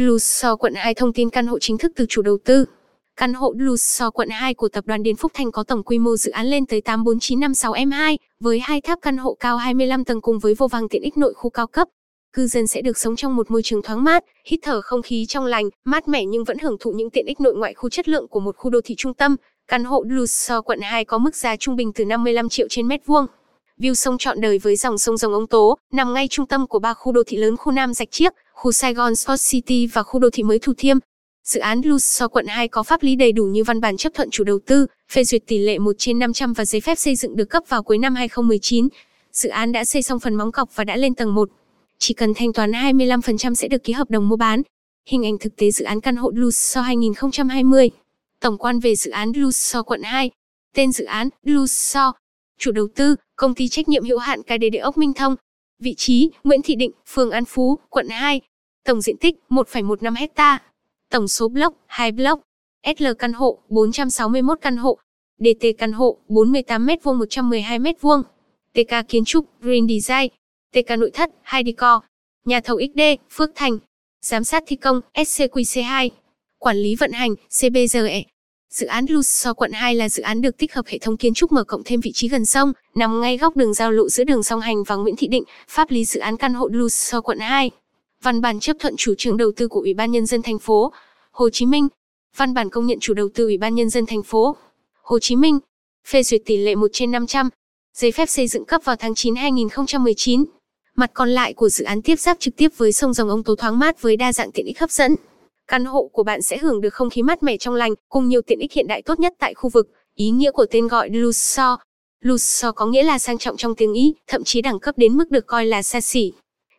D'Lusso quận 2 thông tin căn hộ chính thức từ chủ đầu tư. Căn hộ D'Lusso quận 2 của tập đoàn Điền Phúc Thành có tổng quy mô dự án lên tới 84956m2, với hai tháp căn hộ cao 25 tầng cùng với vô vàng tiện ích nội khu cao cấp. Cư dân sẽ được sống trong một môi trường thoáng mát, hít thở không khí trong lành, mát mẻ nhưng vẫn hưởng thụ những tiện ích nội ngoại khu chất lượng của một khu đô thị trung tâm. Căn hộ D'Lusso quận 2 có mức giá trung bình từ 55 triệu trên mét vuông. View sông trọn đời với dòng sông Dòng Ông Tố, nằm ngay trung tâm của ba khu đô thị lớn khu Nam Rạch Chiếc, khu Saigon Sports City và khu đô thị mới Thủ Thiêm. Dự án D'Lusso quận 2 có pháp lý đầy đủ như văn bản chấp thuận chủ đầu tư, phê duyệt tỷ lệ 1/500 và giấy phép xây dựng được cấp vào cuối năm 2019. Dự án đã xây xong phần móng cọc và đã lên tầng 1. Chỉ cần thanh toán 25% sẽ được ký hợp đồng mua bán. Hình ảnh thực tế dự án căn hộ D'Lusso 2020. Tổng quan về dự án D'Lusso quận 2. Tên dự án D'Lusso. Chủ đầu tư, công ty trách nhiệm hữu hạn KDD Ốc Minh Thông. Vị trí, Nguyễn Thị Định, phường An Phú, quận 2. Tổng diện tích, 1,15 ha. Tổng số block, 2 block. SL căn hộ, 461 căn hộ. DT căn hộ, 48 m2, 112 m2. TK kiến trúc, Green Design. TK nội thất, 2 Decor. Nhà thầu XD, Phước Thành. Giám sát thi công, SCQC2. Quản lý vận hành, CBRE. Dự án D'Lusso quận 2 là dự án được tích hợp hệ thống kiến trúc mở cộng thêm vị trí gần sông, nằm ngay góc đường giao lộ giữa đường Song Hành và Nguyễn Thị Định. Pháp lý dự án căn hộ D'Lusso quận 2. Văn bản chấp thuận chủ trương đầu tư của Ủy ban Nhân dân thành phố Hồ Chí Minh. Văn bản công nhận chủ đầu tư Ủy ban Nhân dân thành phố Hồ Chí Minh. Phê duyệt tỷ lệ 1/500. Giấy phép xây dựng cấp vào tháng 9 2019. Mặt còn lại của dự án tiếp giáp trực tiếp với sông Dòng Ông Tố thoáng mát với đa dạng tiện ích hấp dẫn. Căn hộ của bạn sẽ hưởng được không khí mát mẻ trong lành cùng nhiều tiện ích hiện đại tốt nhất tại khu vực. Ý nghĩa của tên gọi D'Lusso. D'Lusso có nghĩa là sang trọng trong tiếng Ý, thậm chí đẳng cấp đến mức được coi là xa xỉ.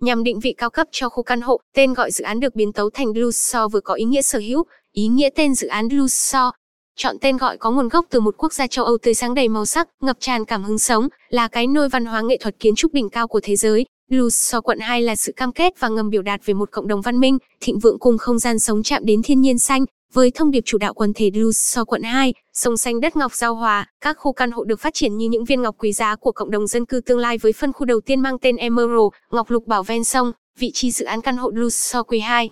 Nhằm định vị cao cấp cho khu căn hộ, tên gọi dự án được biến tấu thành D'Lusso vừa có ý nghĩa sở hữu, ý nghĩa tên dự án D'Lusso. Chọn tên gọi có nguồn gốc từ một quốc gia châu Âu tươi sáng đầy màu sắc, ngập tràn cảm hứng sống, là cái nôi văn hóa nghệ thuật kiến trúc đỉnh cao của thế giới. D'Lusso quận 2 là sự cam kết và ngầm biểu đạt về một cộng đồng văn minh, thịnh vượng cùng không gian sống chạm đến thiên nhiên xanh. Với thông điệp chủ đạo quần thể D'Lusso quận 2, sông xanh đất ngọc giao hòa, các khu căn hộ được phát triển như những viên ngọc quý giá của cộng đồng dân cư tương lai với phân khu đầu tiên mang tên Emerald, ngọc lục bảo ven sông. Vị trí dự án căn hộ D'Lusso quận 2.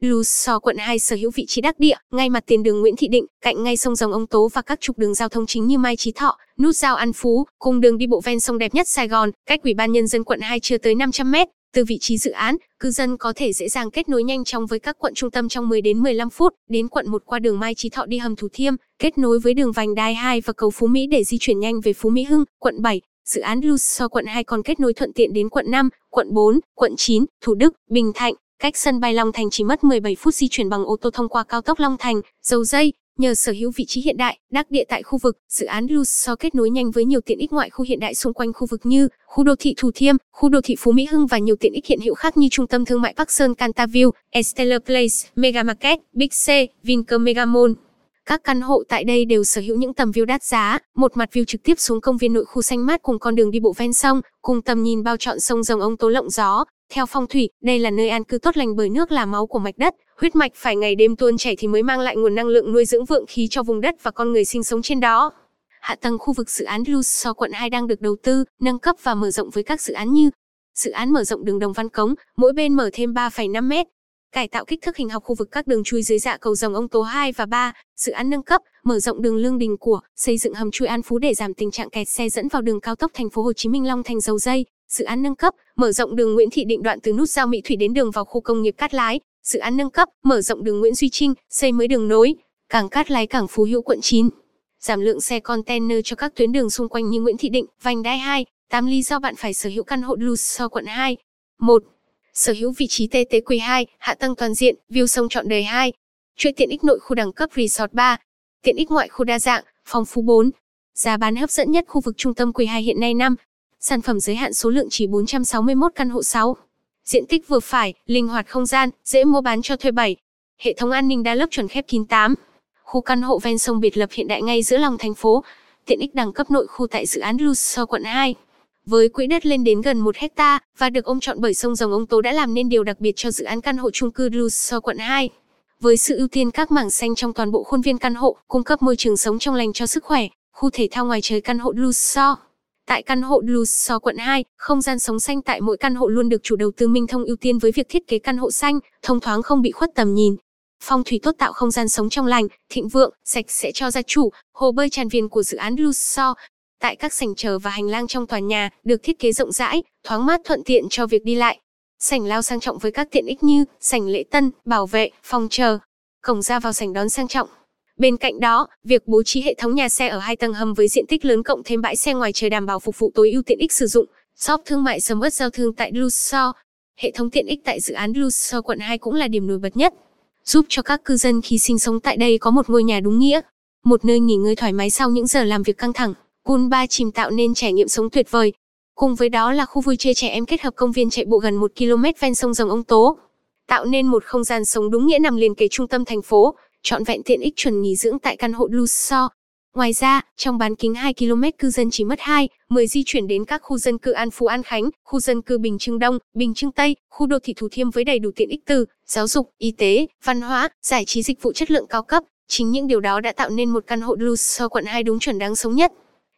D'Lusso quận 2 sở hữu vị trí đắc địa, ngay mặt tiền đường Nguyễn Thị Định, cạnh ngay sông Dòng Ông Tố và các trục đường giao thông chính như Mai Chí Thọ, nút giao An Phú, cùng đường đi bộ ven sông đẹp nhất Sài Gòn, cách Ủy ban Nhân dân quận 2 chưa tới 500m. Từ vị trí dự án, cư dân có thể dễ dàng kết nối nhanh chóng với các quận trung tâm trong 10 đến 15 phút, đến quận 1 qua đường Mai Chí Thọ đi hầm Thủ Thiêm, kết nối với đường vành đai 2 và cầu Phú Mỹ để di chuyển nhanh về Phú Mỹ Hưng, quận 7. Dự án D'Lusso quận 2 còn kết nối thuận tiện đến quận 5, quận 4, quận 9, Thủ Đức, Bình Thạnh. Cách sân bay Long Thành chỉ mất 17 phút di chuyển bằng ô tô thông qua cao tốc Long Thành, Dầu Dây. Nhờ sở hữu vị trí hiện đại, đắc địa tại khu vực, dự án D'Lusso kết nối nhanh với nhiều tiện ích ngoại khu hiện đại xung quanh khu vực như khu đô thị Thủ Thiêm, khu đô thị Phú Mỹ Hưng và nhiều tiện ích hiện hữu khác như trung tâm thương mại Parkson, Canaview, Estella Place, Megamarket, Big C, Vincom Megamall. Các căn hộ tại đây đều sở hữu những tầm view đắt giá, một mặt view trực tiếp xuống công viên nội khu xanh mát cùng con đường đi bộ ven sông, cùng tầm nhìn bao trọn sông Dòng Ông Tố lộng gió. Theo phong thủy, đây là nơi an cư tốt lành bởi nước là máu của mạch đất, huyết mạch phải ngày đêm tuôn chảy thì mới mang lại nguồn năng lượng nuôi dưỡng vượng khí cho vùng đất và con người sinh sống trên đó. Hạ tầng khu vực dự án D'Lusso quận 2 đang được đầu tư, nâng cấp và mở rộng với các dự án như dự án mở rộng đường Đồng Văn Cống, mỗi bên mở thêm 3,5m, cải tạo kích thước hình học khu vực các đường chui dưới dạ cầu Dòng Ông Tố 2 và 3, dự án nâng cấp, mở rộng đường Lương Đình Của, xây dựng hầm chui An Phú để giảm tình trạng kẹt xe dẫn vào đường cao tốc thành phố Hồ Chí Minh Long Thành Dầu Dây. Dự án nâng cấp, mở rộng đường Nguyễn Thị Định đoạn từ nút giao Mỹ Thủy đến đường vào khu công nghiệp Cát Lái. Dự án nâng cấp, mở rộng đường Nguyễn Duy Trinh, xây mới đường nối cảng Cát Lái cảng Phú Hữu quận 9. Giảm lượng xe container cho các tuyến đường xung quanh như Nguyễn Thị Định, vành đai 2. 8 lý do bạn phải sở hữu căn hộ D'Lusso quận 2. 1. Sở hữu vị trí TTQ2, hạ tầng toàn diện, view sông trọn đời 2. Chuỗi tiện ích nội khu đẳng cấp Resort 3. Tiện ích ngoại khu đa dạng, phong phú 4. Giá bán hấp dẫn nhất khu vực trung tâm Q2 hiện nay 5. Sản phẩm giới hạn số lượng chỉ 461 căn hộ 6. Diện tích vừa phải, linh hoạt không gian, dễ mua bán cho thuê 7. Hệ thống an ninh đa lớp chuẩn khép kín 8. Khu căn hộ ven sông biệt lập hiện đại ngay giữa lòng thành phố. Tiện ích đẳng cấp nội khu tại dự án D'Lusso quận 2. Với quỹ đất lên đến gần 1 hectare và được ôm trọn bởi sông Dòng Ông Tố đã làm nên điều đặc biệt cho dự án căn hộ chung cư D'Lusso quận 2. Với sự ưu tiên các mảng xanh trong toàn bộ khuôn viên căn hộ, cung cấp môi trường sống trong lành cho sức khỏe, khu thể thao ngoài trời căn hộ D'Lusso. Tại căn hộ D'Lusso quận 2, không gian sống xanh tại mỗi căn hộ luôn được chủ đầu tư Minh Thông ưu tiên với việc thiết kế căn hộ xanh, thông thoáng không bị khuất tầm nhìn. Phong thủy tốt tạo không gian sống trong lành, thịnh vượng, sạch sẽ cho gia chủ, hồ bơi tràn viền của dự án D'Lusso. Tại các sảnh chờ và hành lang trong tòa nhà được thiết kế rộng rãi, thoáng mát thuận tiện cho việc đi lại. Sảnh lao sang trọng với các tiện ích như sảnh lễ tân, bảo vệ, phòng chờ, cổng ra vào sảnh đón sang trọng. Bên cạnh đó, việc bố trí hệ thống nhà xe ở hai tầng hầm với diện tích lớn cộng thêm bãi xe ngoài trời đảm bảo phục vụ tối ưu tiện ích sử dụng. Shop thương mại sầm uất giao thương tại D'Lusso. Hệ thống tiện ích tại dự án D'Lusso quận 2 cũng là điểm nổi bật nhất, giúp cho các cư dân khi sinh sống tại đây có một ngôi nhà đúng nghĩa, một nơi nghỉ ngơi thoải mái sau những giờ làm việc căng thẳng. Pool bar chìm tạo nên trải nghiệm sống tuyệt vời. Cùng với đó là khu vui chơi trẻ em kết hợp công viên chạy bộ gần 1 km ven sông Dòng Ông Tố, tạo nên một không gian sống đúng nghĩa nằm liền kề trung tâm thành phố, trọn vẹn tiện ích chuẩn nghỉ dưỡng tại căn hộ D'Lusso. Ngoài ra, trong bán kính 2 km cư dân chỉ mất 2-10 di chuyển đến các khu dân cư An Phú An Khánh, khu dân cư Bình Trưng Đông, Bình Trưng Tây, khu đô thị Thủ Thiêm với đầy đủ tiện ích từ giáo dục, y tế, văn hóa, giải trí dịch vụ chất lượng cao cấp. Chính những điều đó đã tạo nên một căn hộ D'Lusso quận 2 đúng chuẩn đáng sống nhất.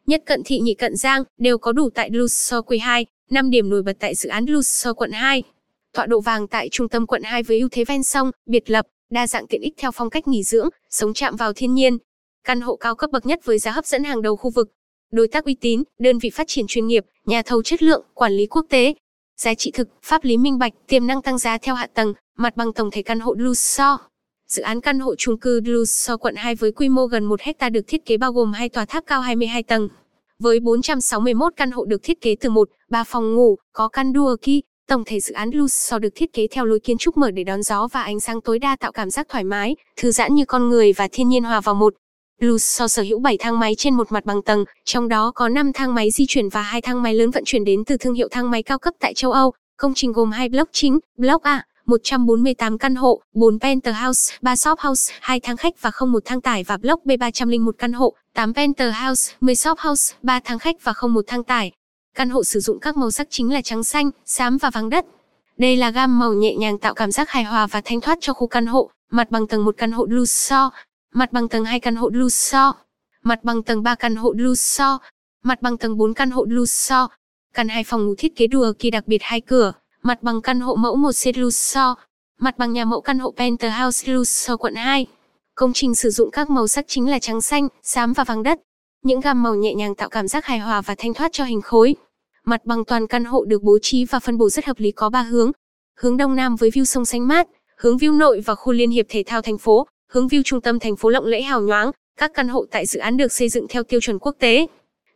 Nhất cận thị nhị cận giang đều có đủ tại D'Lusso Quận 2, 5 điểm nổi bật tại dự án D'Lusso quận 2. Tọa độ vàng tại trung tâm quận 2 với ưu thế ven sông, biệt lập, đa dạng tiện ích theo phong cách nghỉ dưỡng, sống chạm vào thiên nhiên. Căn hộ cao cấp bậc nhất với giá hấp dẫn hàng đầu khu vực. Đối tác uy tín, đơn vị phát triển chuyên nghiệp, nhà thầu chất lượng, quản lý quốc tế. Giá trị thực, pháp lý minh bạch, tiềm năng tăng giá theo hạ tầng, mặt bằng tổng thể căn hộ D'Lusso. Dự án căn hộ chung cư D'Lusso quận 2 với quy mô gần 1 hectare được thiết kế bao gồm 2 tòa tháp cao 22 tầng. Với 461 căn hộ được thiết kế từ 1-3 phòng ngủ, có căn đua kỳ, tổng thể dự án D'Lusso được thiết kế theo lối kiến trúc mở để đón gió và ánh sáng tối đa tạo cảm giác thoải mái, thư giãn như con người và thiên nhiên hòa vào một. D'Lusso sở hữu 7 thang máy trên một mặt bằng tầng, trong đó có 5 thang máy di chuyển và 2 thang máy lớn vận chuyển đến từ thương hiệu thang máy cao cấp tại châu Âu. Công trình gồm 2 block chính, block A, 148 căn hộ, 4 penthouse, 3 shop house, 2 thang khách và không một thang tải và block B 301 căn hộ, 8 penthouse, 10 shop house, 3 thang khách và không một thang tải. Căn hộ sử dụng các màu sắc chính là trắng xanh, xám và vàng đất. Đây là gam màu nhẹ nhàng tạo cảm giác hài hòa và thanh thoát cho khu căn hộ. Mặt bằng tầng 1 căn hộ D'Lusso, mặt bằng tầng 2 căn hộ D'Lusso, mặt bằng tầng 3 căn hộ D'Lusso, mặt bằng tầng 4 căn hộ D'Lusso. Căn 2 phòng ngủ thiết kế đùa kỳ đặc biệt 2 cửa. Mặt bằng căn hộ mẫu 1C D'Lusso, mặt bằng nhà mẫu căn hộ penthouse D'Lusso quận 2. Công trình sử dụng các màu sắc chính là trắng xanh, xám và vàng đất. Những gam màu nhẹ nhàng tạo cảm giác hài hòa và thanh thoát cho hình khối. Mặt bằng toàn căn hộ được bố trí và phân bổ rất hợp lý có 3 hướng. Hướng đông nam với view sông xanh mát, hướng view nội và khu liên hiệp thể thao thành phố, hướng view trung tâm thành phố lộng lẫy hào nhoáng. Các căn hộ tại dự án được xây dựng theo tiêu chuẩn quốc tế,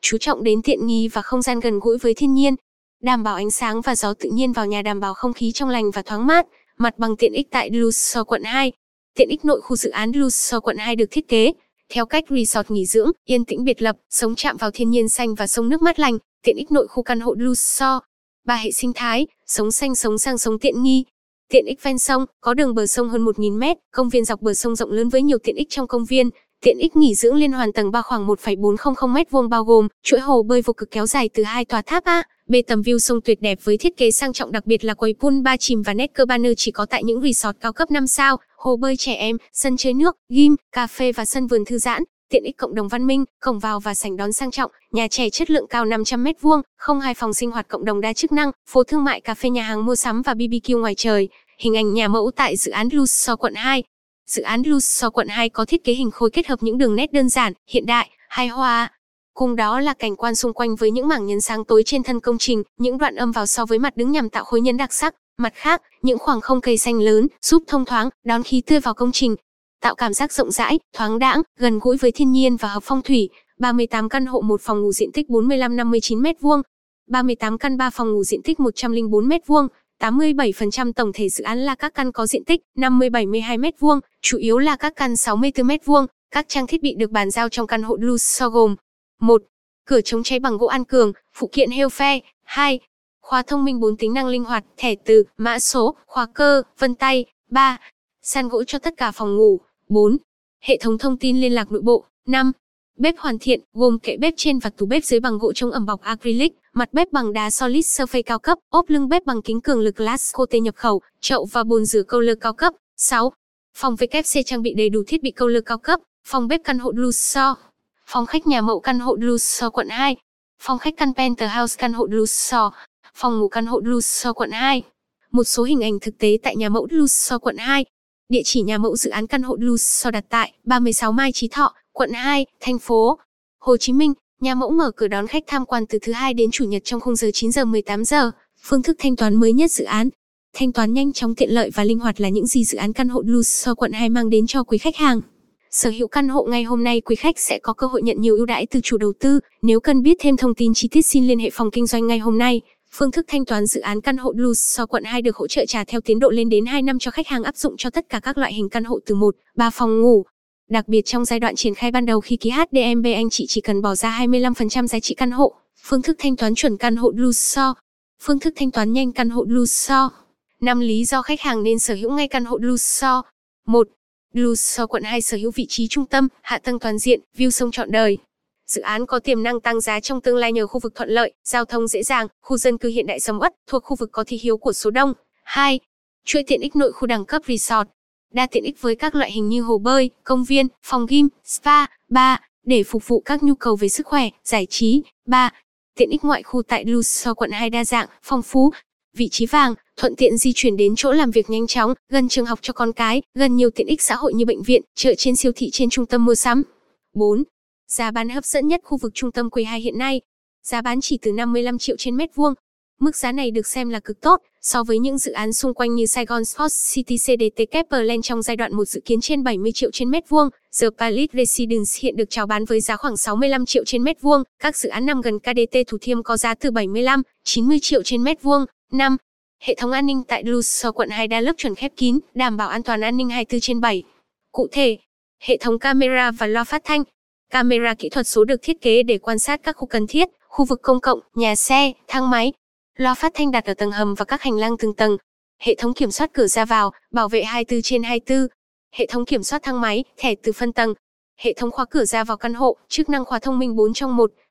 chú trọng đến tiện nghi và không gian gần gũi với thiên nhiên. Đảm bảo ánh sáng và gió tự nhiên vào nhà, đảm bảo không khí trong lành và thoáng mát. Mặt bằng tiện ích tại D'Lusso quận 2. Tiện ích nội khu dự án D'Lusso quận 2 được thiết kế theo cách resort nghỉ dưỡng, yên tĩnh biệt lập, sống chạm vào thiên nhiên xanh và sông nước mát lành. Tiện ích nội khu căn hộ D'Lusso, 3 hệ sinh thái, sống xanh, sống sang, sống tiện nghi. Tiện ích ven sông, có đường bờ sông hơn 1.000 m, công viên dọc bờ sông rộng lớn với nhiều tiện ích trong công viên. Tiện ích nghỉ dưỡng liên hoàn tầng 3 khoảng 1,400 m2 bao gồm chuỗi hồ bơi vô cực kéo dài từ 2 tòa tháp A, B tầm view sông tuyệt đẹp với thiết kế sang trọng, đặc biệt là quầy pool bar chìm và nét cơ banner chỉ có tại những resort cao cấp 5 sao, hồ bơi trẻ em, sân chơi nước, gym, cà phê và sân vườn thư giãn. Tiện ích cộng đồng văn minh, cổng vào và sảnh đón sang trọng, nhà trẻ chất lượng cao 500 m2, 02 phòng sinh hoạt cộng đồng đa chức năng, phố thương mại, cà phê, nhà hàng mua sắm và BBQ ngoài trời. Hình ảnh nhà mẫu tại dự án D'Lusso quận 2. Dự án D'Lusso quận 2 có thiết kế hình khối kết hợp những đường nét đơn giản, hiện đại, hài hòa. Cùng đó là cảnh quan xung quanh với những mảng nhấn sáng tối trên thân công trình, những đoạn âm vào so với mặt đứng nhằm tạo khối nhấn đặc sắc. Mặt khác, những khoảng không cây xanh lớn giúp thông thoáng, đón khí tươi vào công trình, tạo cảm giác rộng rãi, thoáng đãng, gần gũi với thiên nhiên và hợp phong thủy. 38 căn hộ 1 phòng ngủ diện tích 45-59 m2, 38 căn 3 phòng ngủ diện tích 104 m2. 87% tổng thể dự án là các căn có diện tích 50-72 m2, chủ yếu là các căn 64 m2. Các trang thiết bị được bàn giao trong căn hộ D'Lusso gồm: 1. Cửa chống cháy bằng gỗ An Cường, phụ kiện Helfe. 2. Khóa thông minh 4 tính năng linh hoạt, thẻ từ, mã số, khóa cơ, vân tay. 3. Sàn gỗ cho tất cả phòng ngủ. 4. Hệ thống thông tin liên lạc nội bộ. 5. Bếp hoàn thiện, gồm kệ bếp trên và tủ bếp dưới bằng gỗ chống ẩm bọc acrylic, mặt bếp bằng đá solid surface cao cấp, ốp lưng bếp bằng kính cường lực glass coated nhập khẩu, chậu và bồn rửa Kohler cao cấp. 6. Phòng WC trang bị đầy đủ thiết bị Kohler cao cấp, phòng bếp căn hộ D'Lusso, phòng khách nhà mẫu căn hộ D'Lusso quận 2. phòng khách căn penthouse căn hộ D'Lusso, phòng ngủ căn hộ D'Lusso quận 2. Một số hình ảnh thực tế tại nhà mẫu D'Lusso quận 2. Địa chỉ nhà mẫu dự án căn hộ D'Lusso đặt tại 36 Mai Chí Thọ, quận 2, thành phố Hồ Chí Minh. Nhà mẫu mở cửa đón khách tham quan từ thứ Hai đến Chủ nhật trong khung giờ 9 giờ 18 giờ. Phương thức thanh toán mới nhất dự án. Thanh toán nhanh chóng, tiện lợi và linh hoạt là những gì dự án căn hộ D'Lusso quận 2 mang đến cho quý khách hàng. Sở hữu căn hộ ngày hôm nay, quý khách sẽ có cơ hội nhận nhiều ưu đãi từ chủ đầu tư. Nếu cần biết thêm thông tin chi tiết, xin liên hệ phòng kinh doanh ngày hôm nay. Phương thức thanh toán dự án căn hộ D'Lusso quận 2 được hỗ trợ trả theo tiến độ lên đến 2 năm cho khách hàng, áp dụng cho tất cả các loại hình căn hộ từ 1-3 phòng ngủ. Đặc biệt trong giai đoạn triển khai ban đầu, khi ký HDMB, anh chị chỉ cần bỏ ra 25% giá trị căn hộ. Phương thức thanh toán chuẩn căn hộ D'Lusso. Phương thức thanh toán nhanh căn hộ D'Lusso. 5 lý do khách hàng nên sở hữu ngay căn hộ D'Lusso. 1. D'Lusso quận 2 sở hữu vị trí trung tâm, hạ tầng toàn diện, view sông trọn đời. Dự án có tiềm năng tăng giá trong tương lai nhờ khu vực thuận lợi, giao thông dễ dàng, khu dân cư hiện đại sầm uất, thuộc khu vực có thị hiếu của số đông. 2. Chuỗi tiện ích nội khu đẳng cấp resort. Đa tiện ích với các loại hình như hồ bơi, công viên, phòng gym, spa, bar để phục vụ các nhu cầu về sức khỏe, giải trí. 3. Tiện ích ngoại khu tại D'Lusso quận 2 đa dạng, phong phú. Vị trí vàng, thuận tiện di chuyển đến chỗ làm việc nhanh chóng, gần trường học cho con cái, gần nhiều tiện ích xã hội như bệnh viện, chợ trên, siêu thị trên, trung tâm mua sắm. 4. Giá bán hấp dẫn nhất khu vực trung tâm Quận 2 hiện nay. Giá bán chỉ từ 55 triệu trên mét vuông. Mức giá này được xem là cực tốt so với những dự án xung quanh như Saigon Sports City, CDT, Kepler Land trong giai đoạn 1 dự kiến trên 70 triệu trên mét vuông. The Palace Residence hiện được chào bán với giá khoảng 65 triệu trên mét vuông. Các dự án nằm gần KDT Thủ Thiêm có giá từ 75-90 triệu trên mét vuông. 5. Hệ thống an ninh tại D'Lusso quận 2 đa lớp, chuẩn, khép kín, đảm bảo an toàn an ninh 24/7. Cụ thể, hệ thống camera và loa phát thanh. Camera kỹ thuật số được thiết kế để quan sát các khu cần thiết, khu vực công cộng, nhà xe, thang máy. Loa phát thanh đặt ở tầng hầm và các hành lang từng tầng. Hệ thống kiểm soát cửa ra vào, bảo vệ 24/24. Hệ thống kiểm soát thang máy, thẻ từ phân tầng. Hệ thống khóa cửa ra vào căn hộ, chức năng khóa thông minh 4 trong 1.